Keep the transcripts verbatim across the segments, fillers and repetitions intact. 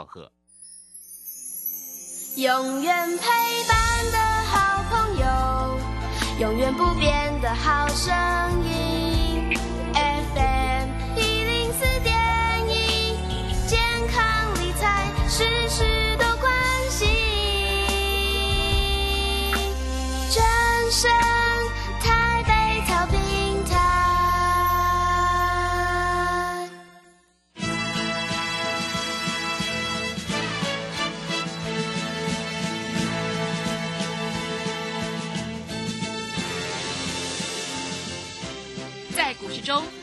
少赫。永远陪伴的好朋友，永远不变的好声音。F M 一零四点一，健康理财，事事都关心。真声台北调频台。在股市中，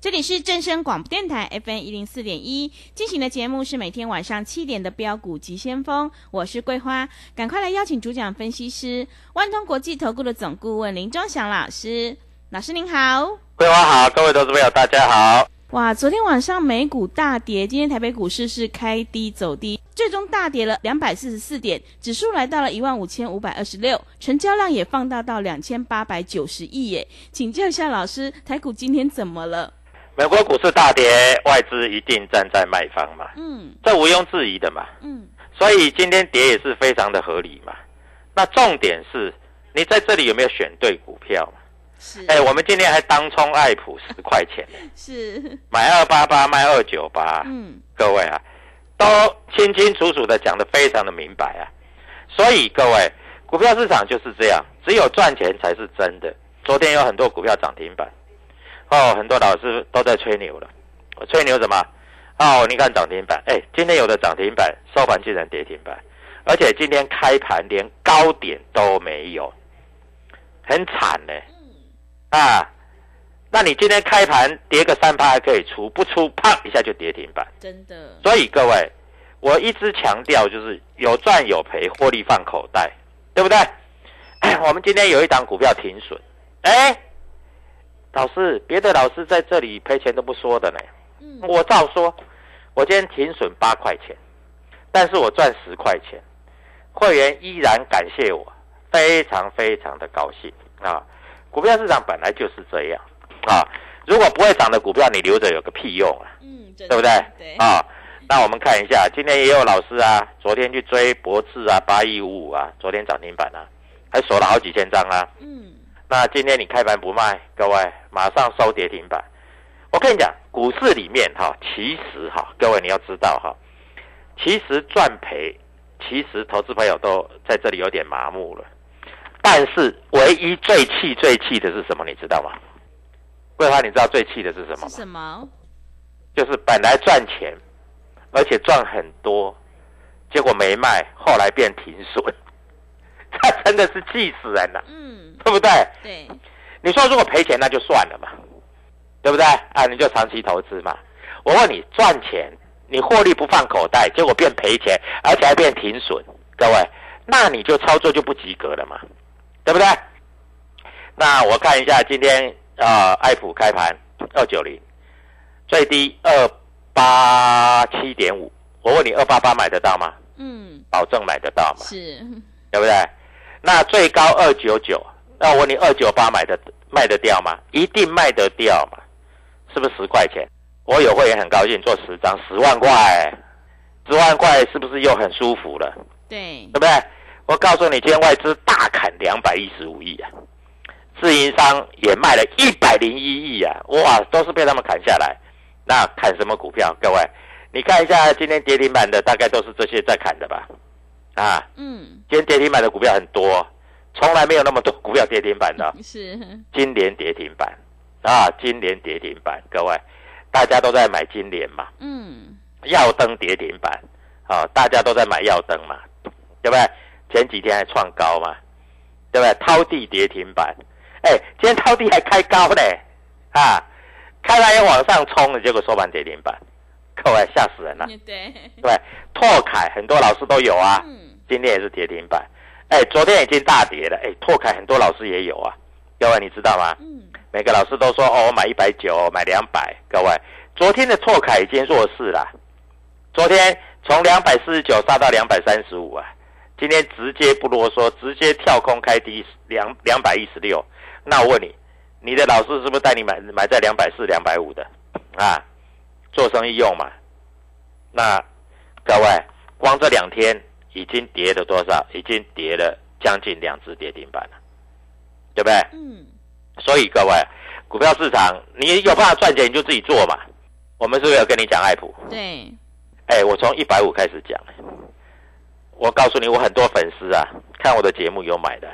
这里是正声广播电台 F M 一零四点一进行的节目是每天晚上七点的标股急先锋，我是桂花，赶快来邀请主讲分析师万通国际投顾的总顾问林忠祥老师。老师您好。桂花好，各位投资朋友大家好。哇，昨天晚上美股大跌，今天台北股市是开低走低，最终大跌了两百四十四点，指数来到了一万五千五百二十六，成交量也放大到两千八百九十亿耶。请教一下老师，台股今天怎么了？美国股市大跌，外资一定站在卖方嘛，嗯，这毋庸置疑的嘛，嗯，所以今天跌也是非常的合理嘛。那重点是你在这里有没有选对股票嘛？是，哎、欸，我们今天还当冲爱普十块钱，是买二八八卖二九八，嗯，各位啊，都清清楚楚的讲得非常的明白啊。所以各位，股票市场就是这样，只有赚钱才是真的。昨天有很多股票涨停板。哦，很多老师都在吹牛了，吹牛什么？哦，你看涨停板，哎，今天有的涨停板收盘竟然跌停板，而且今天开盘连高点都没有，很惨呢、欸。啊，那你今天开盘跌个 百分之三 还可以出，不出啪一下就跌停板，真的。所以各位，我一直强调就是有赚有赔，获利放口袋，对不对？哎、我们今天有一档股票停损，哎。老师，别的老师在这里赔钱都不说的呢，嗯，我照说，我今天停损八块钱，但是我赚十块钱，会员依然感谢我，非常非常的高兴啊！股票市场本来就是这样啊，如果不会涨的股票你留着有个屁用啊，嗯，对不对？对啊，那我们看一下，今天也有老师啊，昨天去追博智啊，八一五五啊，昨天涨停板啊，还锁了好几千张啊，嗯。那今天你开盘不卖，各位马上收跌停板。我跟你讲，股市里面哈，其实哈，各位你要知道哈，其实赚赔，其实投资朋友都在这里有点麻木了。但是唯一最气最气的是什么？你知道吗？桂花，你知道最气的是什么吗？是什么？就是本来赚钱，而且赚很多，结果没卖，后来变停损。他真的是气死人了，嗯，对不对？对，你说如果赔钱那就算了嘛，对不对？啊，你就长期投资嘛。我问你，赚钱你获利不放口袋，结果变赔钱，而且还变停损，各位，那你就操作就不及格了嘛，对不对？那我看一下今天呃，爱普开盘二九零，最低二八七点五。我问你，二八八买得到吗？嗯，保证买得到嘛？是，对不对？那最高二九九，那我问你二九八买的卖得掉吗？一定卖得掉嘛，是不是十块钱？我有会员很高兴做十张，十万块、欸，十万块是不是又很舒服了？对，对不对？我告诉你，今天外资大砍两百一十五亿啊，自营商也卖了一百零一亿啊，哇，都是被他们砍下来。那砍什么股票？各位，你看一下今天跌停板的大概都是这些在砍的吧？啊，嗯，今天跌停板的股票很多，从来没有那么多股票跌停板的。是，金联跌停板啊，金联跌停板，各位，大家都在买金联嘛。嗯，耀灯跌停板啊，大家都在买耀灯嘛，对不对？前几天还创高嘛，对不对？涛地跌停板，哎、欸，今天涛地还开高呢，啊，开来也往上冲，结果收盘跌停板。各位吓死人了，对对，拓凯很多老师都有啊，嗯、今天也是跌停板，哎、欸，昨天已经大跌了，哎、欸，拓凯很多老师也有啊，各位你知道吗？嗯，每个老师都说哦，我买一百九，买两百，各位，昨天的拓凯已经弱势了，昨天从两百四十九杀到两百三十五啊，今天直接不啰嗦，直接跳空开低两两百一十六，那我问你，你的老师是不是带你买买在两百四、两百五的啊？做生意用嘛，那各位光这两天已经跌了多少？已经跌了将近两只跌停板了，对不对？嗯。所以各位，股票市场你有办法赚钱你就自己做嘛。我们是不是有跟你讲爱普？对。哎、欸，我从一百五开始讲，我告诉你，我很多粉丝啊，看我的节目有买的，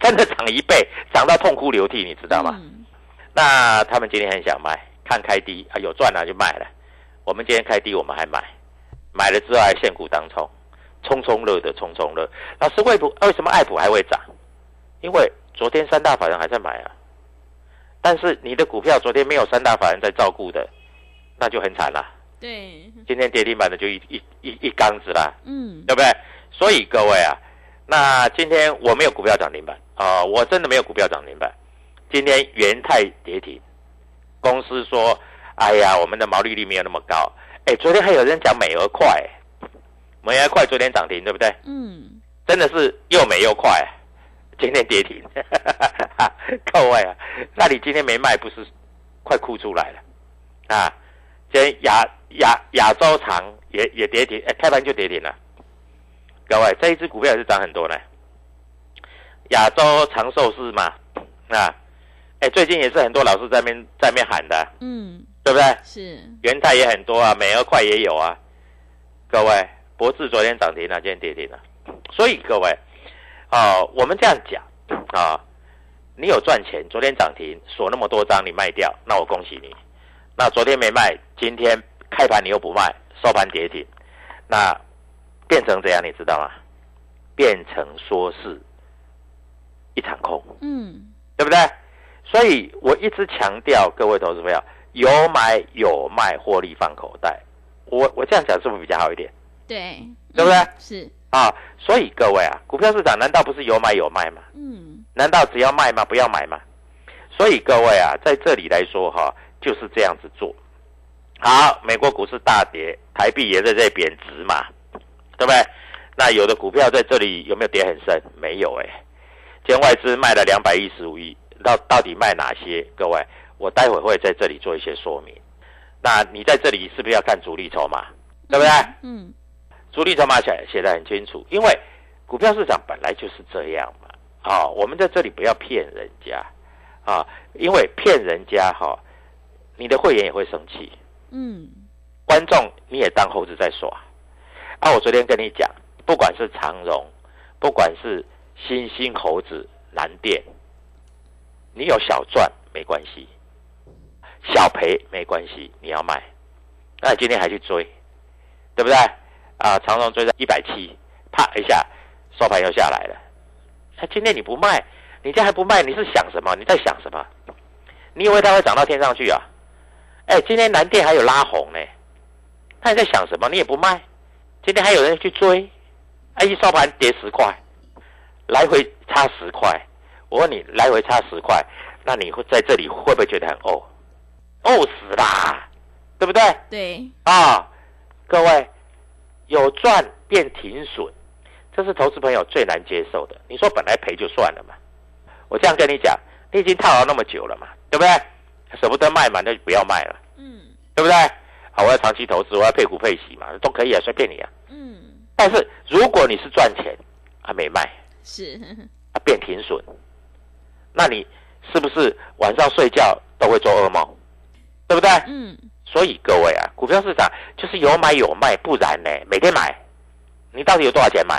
真的涨一倍，涨到痛哭流涕，你知道吗？嗯、那他们今天很想卖，看开低啊，有赚了就卖了。我们今天开低，我们还买，买了之后还现股当冲，冲冲乐的冲冲乐。老师，为什么爱普还会涨？因为昨天三大法人还在买啊，但是你的股票昨天没有三大法人在照顾的，那就很惨了。对，今天跌停板的就一一一一缸子啦，嗯，对不对？所以各位啊，那今天我没有股票涨停板啊、呃，我真的没有股票涨停板。今天元泰跌停，公司说。哎呀，我们的毛利率没有那么高。哎，昨天还有人讲美而快、欸，美而快昨天涨停，对不对？嗯，真的是又美又快、欸，今天跌停。各位啊，那你今天没卖，不是快哭出来了啊？今天亚亚亚洲长也也跌停，哎，开盘就跌停了。各位，这一支股票也是涨很多呢。亚洲长寿司嘛，啊，哎，最近也是很多老师在面在面喊的，嗯。对不对？是元泰也很多啊，美而快也有啊。各位，博智昨天涨停了、啊，今天跌停了、啊。所以各位，啊、呃，我们这样讲啊，你有赚钱，昨天涨停锁那么多张，你卖掉，那我恭喜你。那昨天没卖，今天开盘你又不卖，收盘跌停，那变成怎样？你知道吗？变成说是一场空，嗯，对不对？所以我一直强调，各位投资朋友。有买有卖，获利放口袋。我我这样讲是不是比较好一点？对，对不对？嗯、是啊，所以各位啊，股票市场难道不是有买有卖吗？嗯，难道只要卖吗？不要买吗？所以各位啊，在这里来说哈、啊，就是这样子做。好，美国股市大跌，台币也在这贬值嘛，对不对？那有的股票在这里有没有跌很深？没有哎、欸。今天外资卖了两百一十五亿，到到底卖哪些？各位。我待会会在这里做一些说明，那你在这里是不是要看主力筹码，对不对？嗯，嗯主力筹码写写得很清楚，因为股票市场本来就是这样嘛。啊、哦，我们在这里不要骗人家啊、哦，因为骗人家哈、哦，你的会员也会生气。嗯，观众你也当猴子在耍。啊，我昨天跟你讲，不管是长荣，不管是新兴猴子南电，你有小赚没关系。小赔没关系，你要卖，那今天还去追，对不对？啊，长荣追在一百七，啪一下，收盘又下来了。那、啊、今天你不卖，你这还不卖，你是想什么？你在想什么？你以为它会涨到天上去啊？哎，今天南电还有拉红呢，那你在想什么？你也不卖，今天还有人去追，哎、啊，一收盘跌十块，来回差十块。我问你，来回差十块，那你会在这里会不会觉得很哦？哦死啦，对不对？对啊，各位有赚变停损，这是投资朋友最难接受的。你说本来赔就算了嘛，我这样跟你讲，你已经套牢那么久了嘛，对不对？舍不得卖嘛，那就不要卖了，嗯，对不对？好，我要长期投资，我要配股配息嘛，都可以啊，随便你啊，嗯。但是如果你是赚钱还没卖，是啊变停损，那你是不是晚上睡觉都会做噩梦？对不对？嗯，所以各位啊，股票市场就是有买有卖，不然呢，每天买，你到底有多少钱买，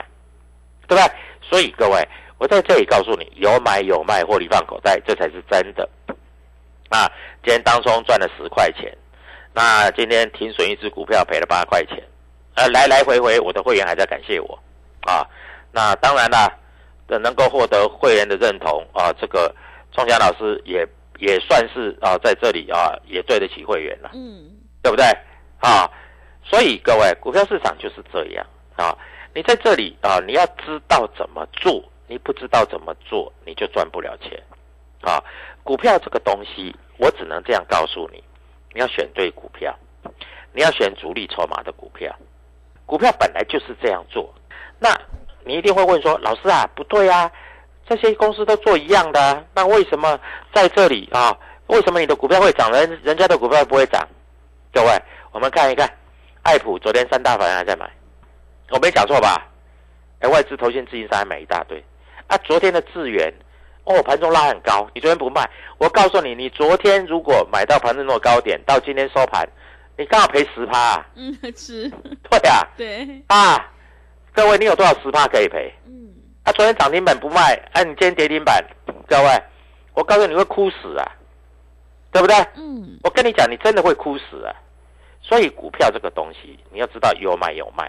对不对？所以各位，我在这里告诉你，有买有卖，获利放口袋，这才是真的。啊，今天当冲赚了十块钱，那今天停损一只股票赔了八块钱，呃，来来回回，我的会员还在感谢我，啊，那当然啦，能够获得会员的认同啊，这个钟翔老师也。也算是啊，在这里啊，也对得起会员了，嗯，对不对？啊，所以各位，股票市场就是这样啊。你在这里啊，你要知道怎么做，你不知道怎么做，你就赚不了钱啊。股票这个东西，我只能这样告诉你：你要选对股票，你要选主力筹码的股票。股票本来就是这样做。那你一定会问说，老师啊，不对啊。这些公司都做一样的、啊，那为什么在这里啊？为什么你的股票会涨，人人家的股票不会涨？各位，我们看一看，爱普昨天三大法人还在买，我没讲错吧？哎，外资、投信、自营商还买一大堆啊！昨天的智原，哦，盘中拉很高，你昨天不卖，我告诉你，你昨天如果买到盘中的高点，到今天收盘，你刚好赔十趴、啊。嗯，是。对啊。对。啊，各位，你有多少十趴可以赔？嗯。啊，昨天涨停板不卖，啊，你今天跌停板，各位，我告诉你会哭死啊，对不对？嗯，我跟你讲，你真的会哭死啊。所以股票这个东西，你要知道有买有卖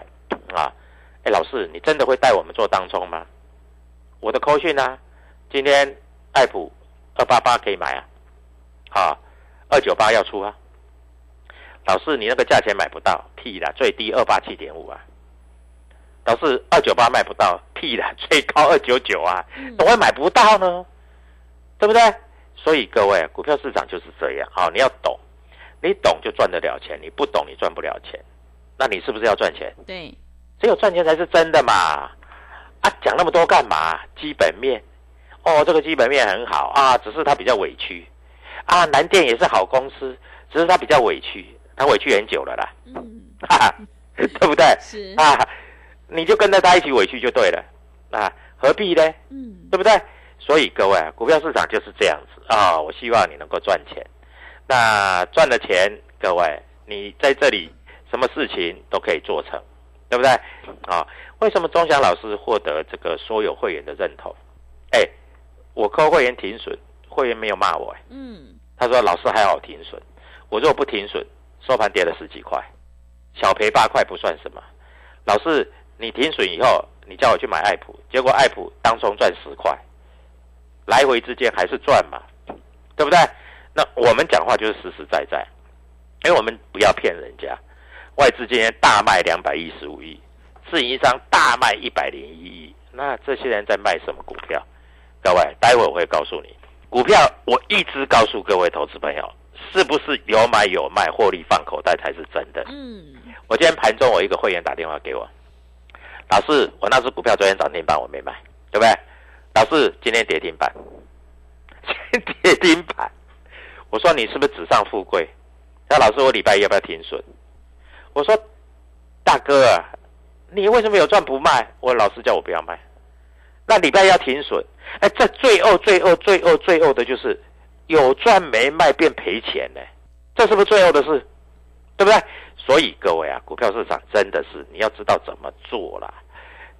啊。哎，老师，你真的会带我们做当冲吗？我的扣讯啊，今天爱普二八八可以买啊，啊，二九八要出啊。老师，你那个价钱买不到，屁啦，最低 二八七点五 啊。老师，二九八卖不到，屁啦，最高二九九啊，怎么会买不到呢？对不对？所以各位，股票市场就是这样啊、哦，你要懂，你懂就赚得了钱，你不懂你赚不了钱。那你是不是要赚钱？对，只有赚钱才是真的嘛！啊，讲那么多干嘛？基本面，哦，这个基本面很好啊，只是它比较委屈啊。南电也是好公司，只是它比较委屈，它委屈很久了啦，嗯，哈哈，对不对？是啊。你就跟着他一起委屈就对了，啊，何必呢？嗯，对不对？所以各位，股票市场就是这样子啊、哦。我希望你能够赚钱，那赚了钱，各位，你在这里什么事情都可以做成，对不对？啊、哦，为什么钟翔老师获得这个所有会员的认同？哎，我扣会员停损，会员没有骂我、欸，嗯，他说老师还好停损，我如果不停损，收盘跌了十几块，小赔八块不算什么，老师。你停损以后，你叫我去买爱普，结果爱普当中赚十块，来回之间还是赚嘛，对不对？那我们讲话就是实实在在，因为我们不要骗人家。外资今天大卖两百一十五亿，自营商大卖一百零一亿，那这些人在卖什么股票？各位，待会我会告诉你，股票我一直告诉各位投资朋友，是不是有买有卖，获利放口袋才是真的？嗯，我今天盘中我一个会员打电话给我。老师，我那只股票昨天涨停板我没买，对不对？老师，今天跌停板，今天跌停板，我说你是不是纸上富贵？那老师，我礼拜一要不要停损？我说，大哥啊，你为什么有赚不卖？我老师叫我不要卖，那礼拜一要停损。哎，这最恶、最恶、最恶、最恶的就是有赚没卖变赔钱呢、欸，这是不是最恶的事？对不对？所以各位啊，股票市场真的是你要知道怎么做啦。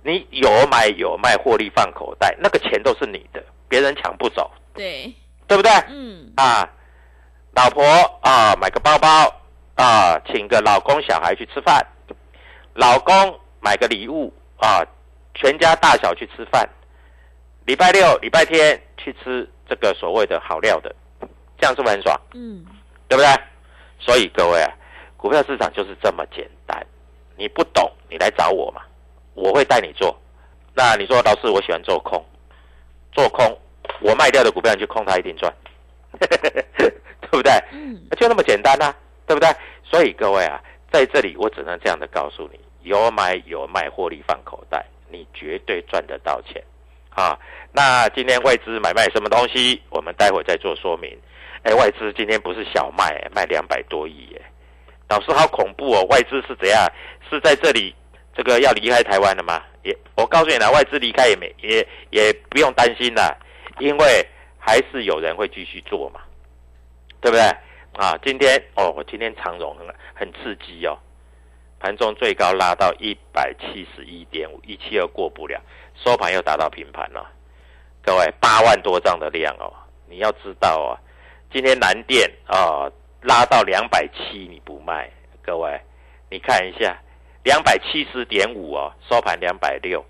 你有买有卖，获利放口袋，那个钱都是你的，别人抢不走。对，对不对？嗯啊，老婆啊买个包包啊，请个老公小孩去吃饭，老公买个礼物啊，全家大小去吃饭，礼拜六礼拜天去吃这个所谓的好料的，这样是不是很爽？嗯，对不对？所以各位啊。股票市场就是这么简单，你不懂你来找我嘛，我会带你做。那你说老师我喜欢做空，做空我卖掉的股票你去空它一定赚，对不对？就那么简单啊，对不对？所以各位啊，在这里我只能这样的告诉你，有买有卖，获利放口袋，你绝对赚得到钱啊。那今天外资买卖什么东西，我们待会再做说明。哎，外资今天不是小卖、欸，卖两百多亿耶、欸。老师好恐怖哦！外资是怎样？是在这里这个要离开台湾了吗？也我告诉你啦，外资离开也没也也不用担心啦，因为还是有人会继续做嘛，对不对？啊，今天哦，我今天长荣很很刺激哦，盘中最高拉到 一百七十一点五， 一七二过不了，收盘又打到平盘了、哦。各位八万多张的量哦，你要知道哦，今天南电哦拉到两百七你不卖，各位你看一下 两百七十点五 哦，收盘两百六，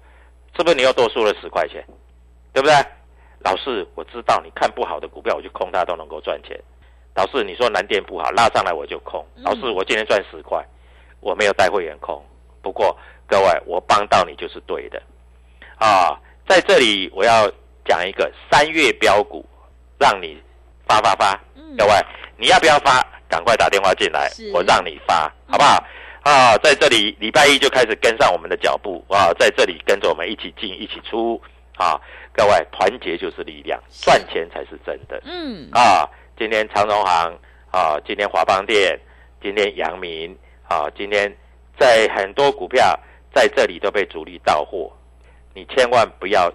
是不是你又多输了十块钱？对不对？老师我知道你看不好的股票我就空它都能够赚钱，老师你说南电不好拉上来我就空，老师我今天赚十块，我没有带会员空，不过各位我帮到你就是对的啊。在这里我要讲一个三月标股让你发发发，各位你要不要发赶快打电话进来，我让你发好不好啊。在这里礼拜一就开始跟上我们的脚步啊，在这里跟着我们一起进一起出啊，各位团结就是力量，赚钱才是真的。嗯啊，今天长荣行啊，今天华邦电，今天阳明啊，今天在很多股票在这里都被主力到货，你千万不要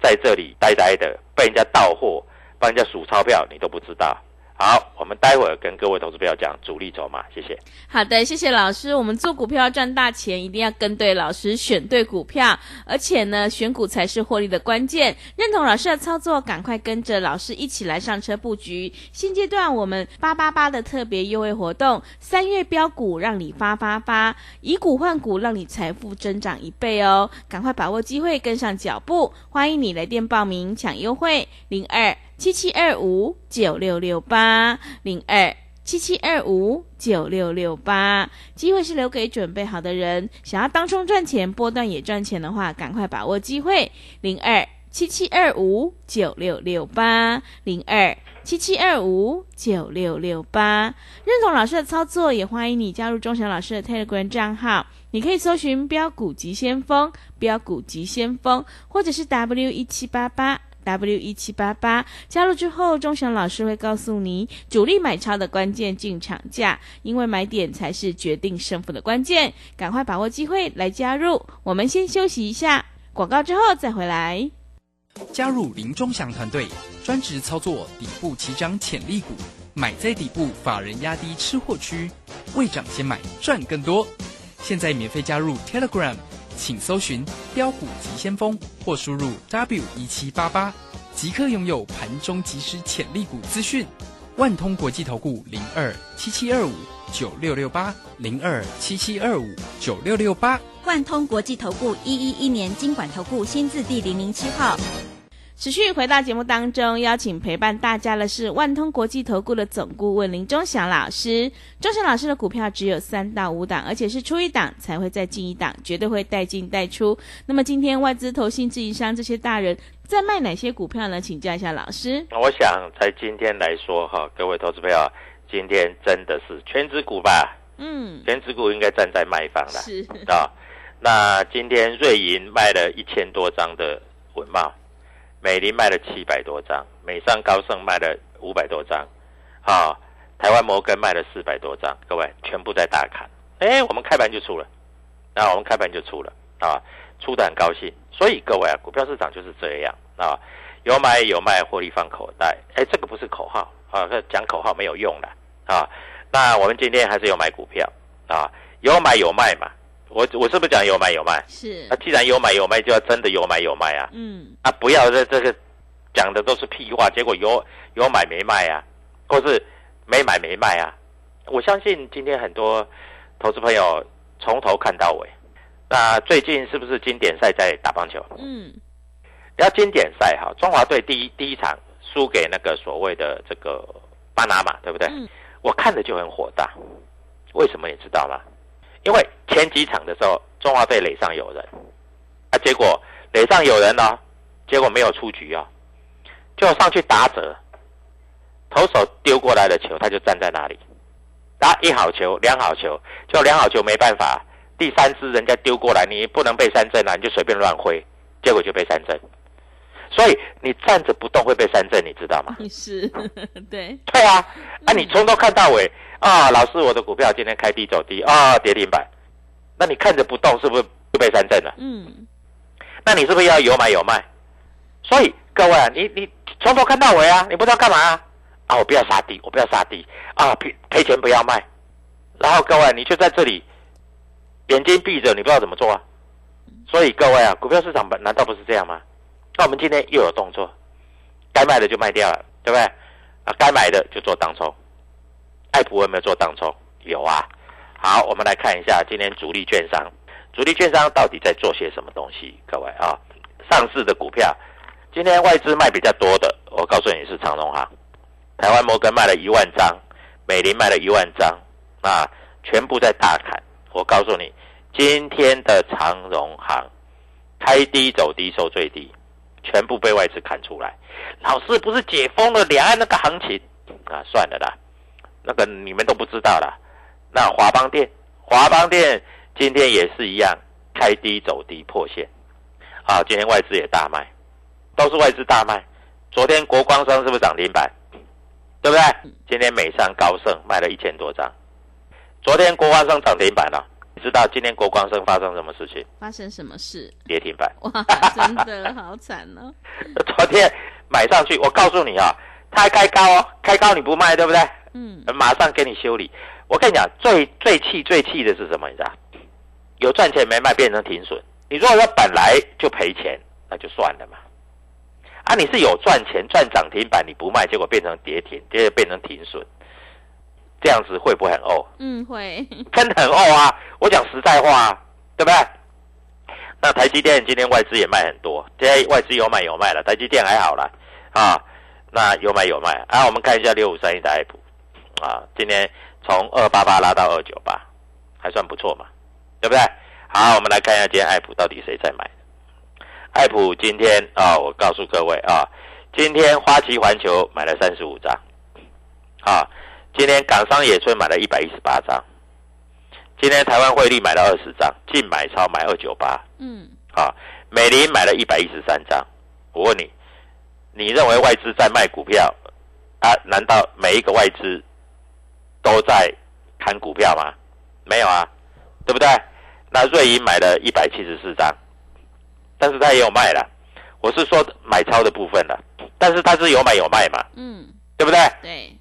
在这里呆呆的被人家到货，被人家数钞票你都不知道。好，我们待会儿跟各位投资朋友讲主力筹码，谢谢。好的，谢谢老师。我们做股票赚大钱，一定要跟对老师，选对股票，而且呢，选股才是获利的关键。认同老师的操作，赶快跟着老师一起来上车布局。现阶段我们八八八的特别优惠活动，三月标股让你发发发，以股换股让你财富增长一倍哦！赶快把握机会，跟上脚步。欢迎你来电报名抢优惠，零二。七七二五九六六八零二七七二五九六六八，机会是留给准备好的人。想要当冲赚钱，波段也赚钱的话，赶快把握机会。零二七七二五九六六八零二七七二五九六六八。认同老师的操作，也欢迎你加入钟祥老师的 Telegram 账号。你可以搜寻"标股急先锋"、"标股急先锋"，或者是 W 一七八八。W 一七八八 加入之后，钟祥老师会告诉你主力买超的关键进场价，因为买点才是决定胜负的关键，赶快把握机会来加入。我们先休息一下，广告之后再回来。加入林钟祥团队，专职操作底部起涨潜力股，买在底部，法人压低吃货区，未涨先买赚更多。现在免费加入 Telegram，请搜寻标股急先锋或输入 W 一七八八， 即刻拥有盘中即时潜力股资讯。万通国际投顾零二七七二五九六六八 零二七七二五九六六八，万通国际投顾一一一年金管投顾新字第零零七号。持续回到节目当中，邀请陪伴大家的是万通国际投顾的总顾问林钟祥老师。钟祥老师的股票只有三到五档，而且是出一档才会再进一档，绝对会带进带出。那么今天外资、投信、自营商这些大人在卖哪些股票呢？请教一下老师。我想在今天来说哈，各位投资朋友，今天真的是全指股吧？嗯，全指股应该站在卖方啦。是啊、哦，那今天瑞银卖了一千多张的文茂。美林卖了七百多张，美商高盛卖了五百多张，啊，台湾摩根卖了四百多张，各位全部在大砍。哎，我们开盘就出了，啊，我们开盘就出了，啊，出的很高兴。所以各位啊，股票市场就是这样啊，有买有卖，获利放口袋。哎，这个不是口号啊，讲口号没有用的啊。那我们今天还是有买股票啊，有买有卖嘛。我我是不是讲有买有卖？是。那、啊、既然有买有卖，就要真的有买有卖啊。嗯。啊，不要这这个讲的都是屁话，结果有有买没卖啊，或是没买没卖啊。我相信今天很多投资朋友从头看到尾。那最近是不是经典赛在打棒球？嗯。要经典赛哈，中华队第一第一场输给那个所谓的这个巴拿马，对不对？嗯。我看了就很火大，为什么你知道吗？因为前几场的时候，中华队垒上有人，啊，结果垒上有人呢、哦，结果没有出局哦，就上去打者，投手丢过来的球，他就站在那里，打一好球、两好球，就两好球没办法，第三支人家丢过来，你不能被三振啊，你就随便乱挥，结果就被三振，所以你站着不动会被三振，你知道吗？是，对，对啊，啊，你从头看到尾。啊、哦，老师，我的股票今天开低走低啊、哦，跌停板，那你看着不动，是不是就被三振了？嗯，那你是不是要有买有卖？所以各位啊，你你从头看到尾啊，你不知道干嘛啊？啊，我不要杀低，我不要杀低啊，赔赔钱不要卖。然后各位，你就在这里眼睛闭着，你不知道怎么做啊。所以各位啊，股票市场本难道不是这样吗？那我们今天又有动作，该卖的就卖掉了，对不对？啊，该买的就做当冲。爱普有没有做当冲？有啊。好，我们来看一下今天主力券商，主力券商到底在做些什么东西？各位啊，上市的股票，今天外资卖比较多的，我告诉你是长荣行，台湾摩根卖了一万张，美林卖了一万张，啊，全部在大砍。我告诉你，今天的长荣行开低走低收最低，全部被外资砍出来。老师不是解封了两岸那个行情啊？算了啦，那个你们都不知道啦。那华邦电，华邦电今天也是一样，开低走低破线，啊，今天外资也大卖，都是外资大卖。昨天国光商是不是涨停板？对不对？今天美商高盛卖了一千多张，昨天国光商涨停板了、啊。你知道今天国光生发生什么事情？发生什么事？跌停板！哇，真的好惨哦！昨天买上去，我告诉你啊、哦，它还开高哦，开高你不卖，对不对？嗯，马上给你修理。我跟你讲，最最气最气的是什么？你知道？有赚钱没卖，变成停损。你如果说本来就赔钱，那就算了嘛。啊，你是有赚钱赚涨停板，你不卖，结果变成跌停，结果变成停损。这样子会不会很怄？嗯，会，真的很怄啊！我讲实在话、啊，对不对？那台积电今天外资也卖很多，今天外资有买有卖了，台积电还好啦啊。那有买有卖啊。我们看一下六五三一的爱普啊，今天从二八八拉到二九八，还算不错嘛，对不对？好，我们来看一下今天爱普到底谁在买。爱普今天啊，我告诉各位啊，今天花旗环球买了三十五张啊。今天港商野村买了一百一十八张，今天台湾汇利买了二十张，净买超买二九八，嗯，啊，美林买了一百一十三张。我问你，你认为外资在卖股票啊？难道每一个外资都在砍股票吗？没有啊，对不对？那瑞银买了一百七十四张，但是他也有卖了，我是说买超的部分了，但是他是有买有卖嘛，嗯，对不对？对。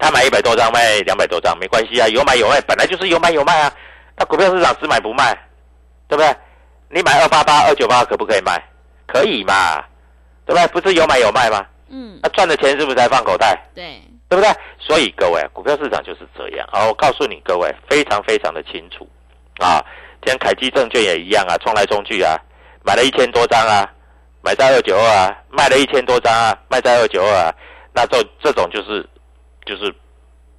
他买一百多张，卖两百多张，没关系啊，有买有卖，本来就是有买有卖啊。那股票市场只买不卖，对不对？你买二八八、二九八可不可以卖？可以嘛，对不对？不是有买有卖吗？嗯。那、啊、赚的钱是不是才放口袋？对，对不对？所以各位，股票市场就是这样啊。我告诉你各位，非常非常的清楚啊。今天凯基证券也一样啊，冲来冲去啊，买了一千多张啊，买在二九二啊，卖了一千多张啊，卖在二九二啊。那这这种就是。就是，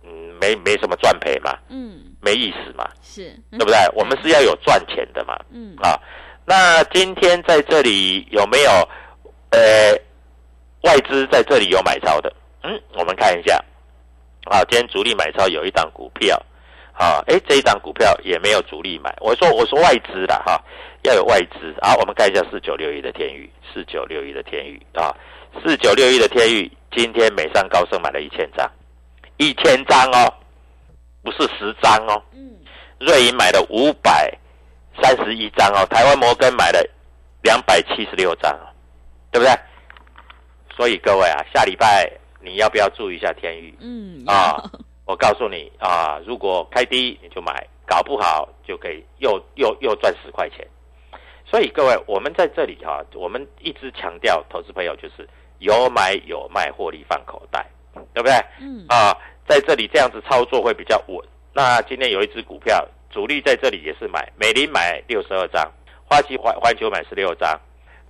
嗯，没没什么赚赔嘛，嗯，没意思嘛，是，对不对？我们是要有赚钱的嘛，嗯啊。那今天在这里有没有，呃，外资在这里有买超的？嗯，我们看一下，啊，今天主力买超有一档股票，啊，哎，这一档股票也没有主力买。我说我说外资啦哈、啊，要有外资啊。我们看一下四九六一的天宇，四九六一的天宇啊，四九六一的天宇，今天美商高盛买了一千张。一千张哦，不是十张哦。嗯，瑞银买了五百三十一张哦，台湾摩根买了两百七十六张哦，对不对？所以各位啊，下礼拜你要不要注意一下天宇？嗯啊，我告诉你啊，如果开低你就买，搞不好就可以又又又赚十块钱。所以各位，我们在这里哈、啊，我们一直强调，投资朋友就是有买有卖，获利放口袋。对不对？嗯啊，在这里这样子操作会比较稳。那今天有一只股票，主力在这里也是买，美林买六十二张，花旗环环球买十六张，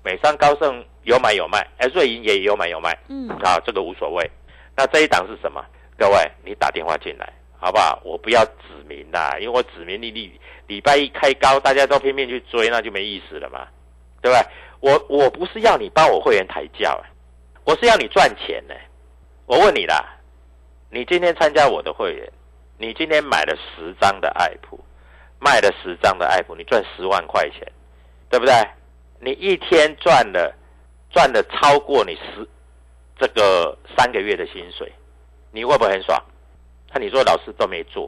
美商高盛有买有卖，哎，瑞银也有买有卖，嗯啊，这个无所谓。那这一档是什么？各位，你打电话进来好不好？我不要指名啦，因为我指名你礼礼拜一开高，大家都拼命去追，那就没意思了嘛，对不对？我我不是要你帮我会员抬轿、欸，我是要你赚钱呢、欸。我问你啦，你今天参加我的会员，你今天买了十张的爱普，卖了十张的爱普，你赚十万块钱，对不对？你一天赚了，赚了超过你十这个三个月的薪水，你会不会很爽？那、啊、你说老师都没做，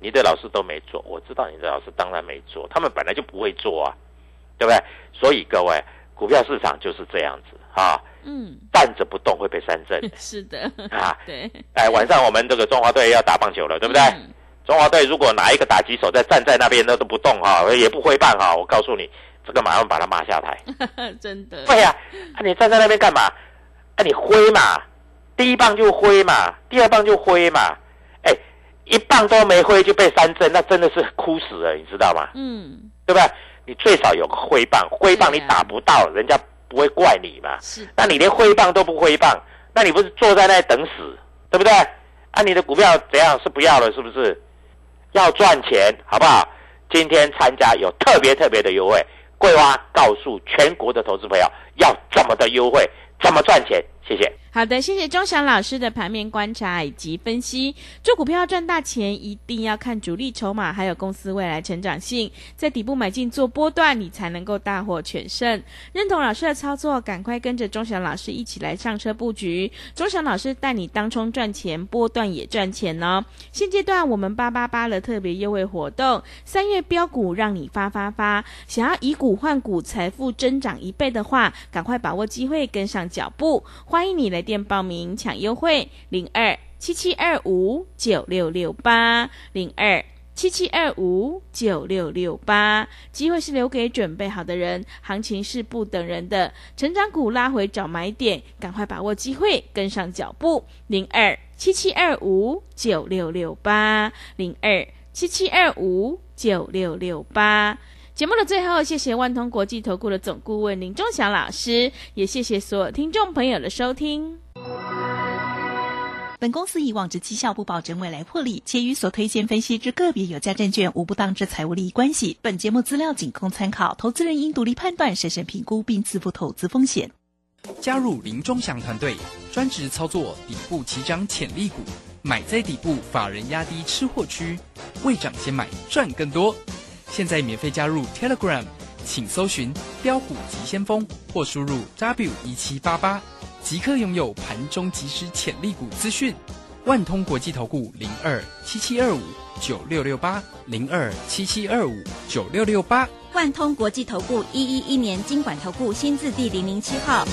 你的老师都没做，我知道你的老师当然没做，他们本来就不会做啊，对不对？所以各位，股票市场就是这样子啊。嗯，站着不动会被三振。是的啊，对。哎，晚上我们这个中华队要打棒球了，对不对？嗯、中华队如果哪一个打击手在站在那边都都不动哈、啊，也不挥棒哈、啊，我告诉你，这个马上把他骂下台。真的。对呀、啊，啊，你站在那边干嘛？啊，你挥嘛，第一棒就挥嘛，第二棒就挥嘛。一棒都没挥就被三振，那真的是哭死了，你知道吗？嗯，对吧？你最少有个挥棒，挥棒你打不到，啊、人家不会怪你嘛。是，那你连挥棒都不挥棒，那你不是坐在那等死，对不对？啊，你的股票怎样是不要了，是不是？要赚钱，好不好？今天参加有特别特别的优惠，桂花告诉全国的投资朋友要这么的优惠，怎么赚钱？谢谢。好的，谢谢钟翔老师的盘面观察以及分析。做股票赚大钱，一定要看主力筹码，还有公司未来成长性，在底部买进做波段，你才能够大获全胜。认同老师的操作，赶快跟着钟翔老师一起来上车布局。钟翔老师带你当冲赚钱，波段也赚钱哦。现阶段我们八八八的特别优惠活动，三月标股让你发发发。想要以股换股，财富增长一倍的话，赶快把握机会，跟上脚步。欢迎你来电报名抢优惠 零二 七七二五 九六六八 零二 七七二五 九六六八， 机会是留给准备好的人，行情是不等人的，成长股拉回找买点，赶快把握机会跟上脚步 零二 七七二五 九六六八 零二 七七二五 九六六八。节目的最后，谢谢万通国际投顾的总顾问林钟翔老师，也谢谢所有听众朋友的收听。本公司以往之绩效不保证未来获利，且与所推荐分析之个别有价证券无不当之财务利益关系。本节目资料仅供参考，投资人应独立判断、审慎评估并自负投资风险。加入林钟翔团队，专职操作底部起涨潜力股，买在底部，法人压低吃货区，未涨先买，赚更多。现在免费加入 Telegram， 请搜寻标股急先锋或输入 W 一七八八， 即刻拥有盘中即时潜力股资讯。万通国际投顾 零二 七七二五 九六六八 零二 七七二五 九六六八， 万通国际投顾一一一年金管投顾新字第零零七号。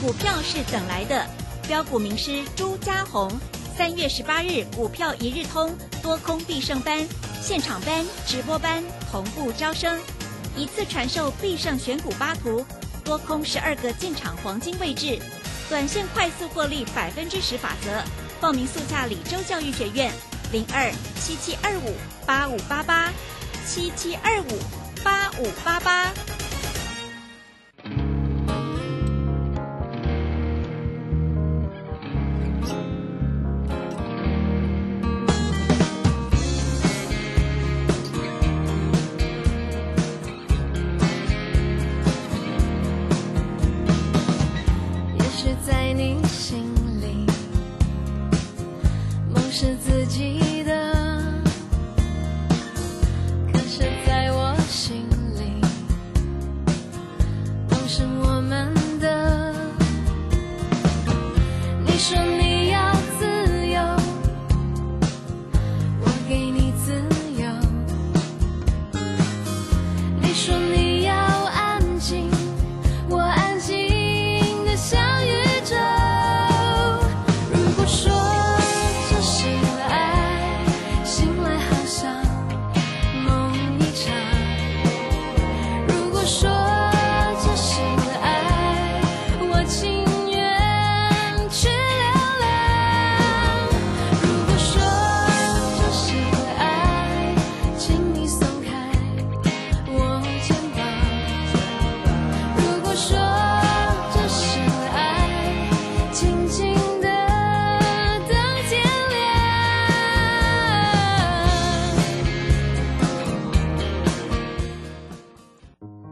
股票是等来的，标股名师朱家红，三月十八日股票一日通多空必胜班，现场班、直播班同步招生，一次传授必胜选股八图，多空十二个进场黄金位置，短线快速获利百分之十法则。报名速洽李州教育学院，零二七七二五八五八八七七二五八五八八。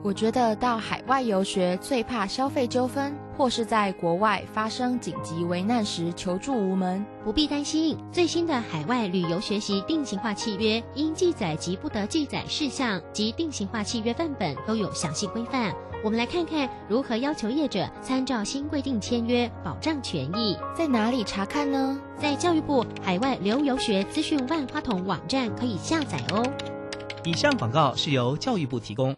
我觉得到海外游学最怕消费纠纷，或是在国外发生紧急危难时求助无门。不必担心，最新的海外旅游学习定型化契约应记载及不得记载事项及定型化契约范本都有详细规范。我们来看看如何要求业者参照新规定签约，保障权益。在哪里查看呢？在教育部海外留游学资讯万花筒网站可以下载哦。以上广告是由教育部提供。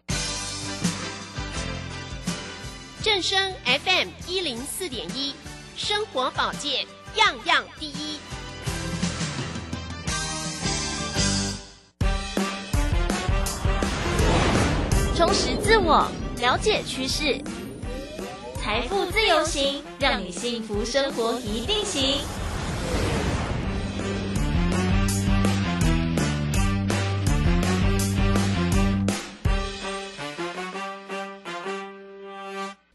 正声 F M 一零四点一，生活保健样样第一。充实自我，了解趋势，财富自由行，让你幸福生活一定行。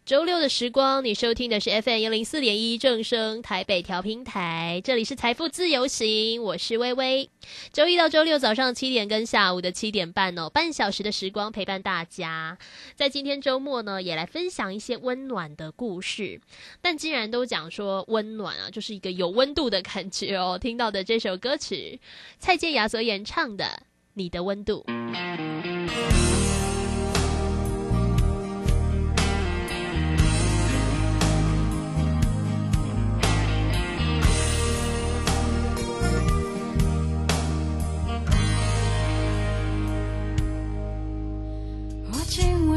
周六的时光，你收听的是 F M 一零四点一正声台北调频台，这里是财富自由行，我是薇薇。周一到周六早上七点跟下午的七点半哦，半小时的时光陪伴大家。在今天周末呢，也来分享一些温暖的故事。但既然都讲说温暖啊，就是一个有温度的感觉哦。听到的这首歌曲，蔡健雅所演唱的《你的温度》。紧握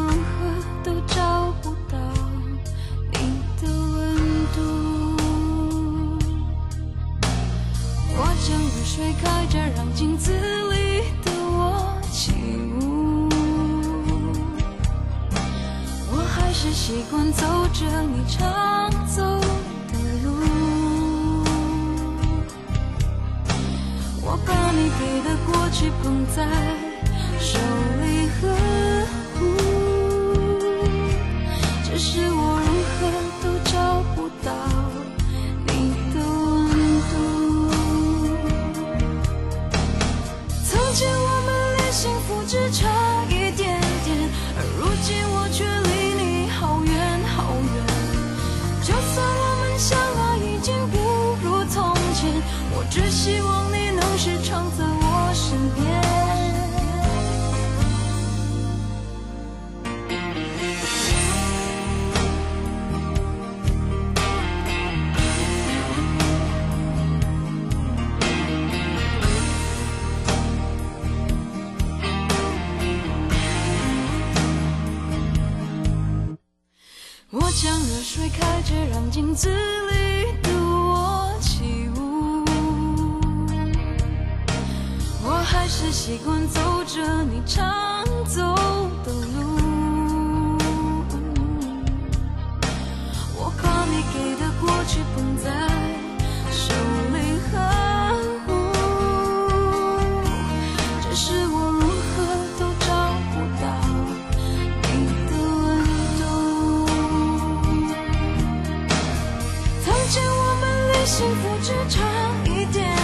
如何都找不到你的温度。我将雨水开着，让镜子里的我起舞。我还是习惯走着你常走的路。我把你给的过去捧在手里呵护，只是我如何都找不到。只差一点点，而如今我却离你好远好远。就算我们相爱已经不如从前，我只希望你能时常在我身边。将热水开着，让镜子里的我起舞。我还是习惯走着你常走的路。我把你给的过去捧在手里呵护，只是我如何都找不到。幸福只差一点。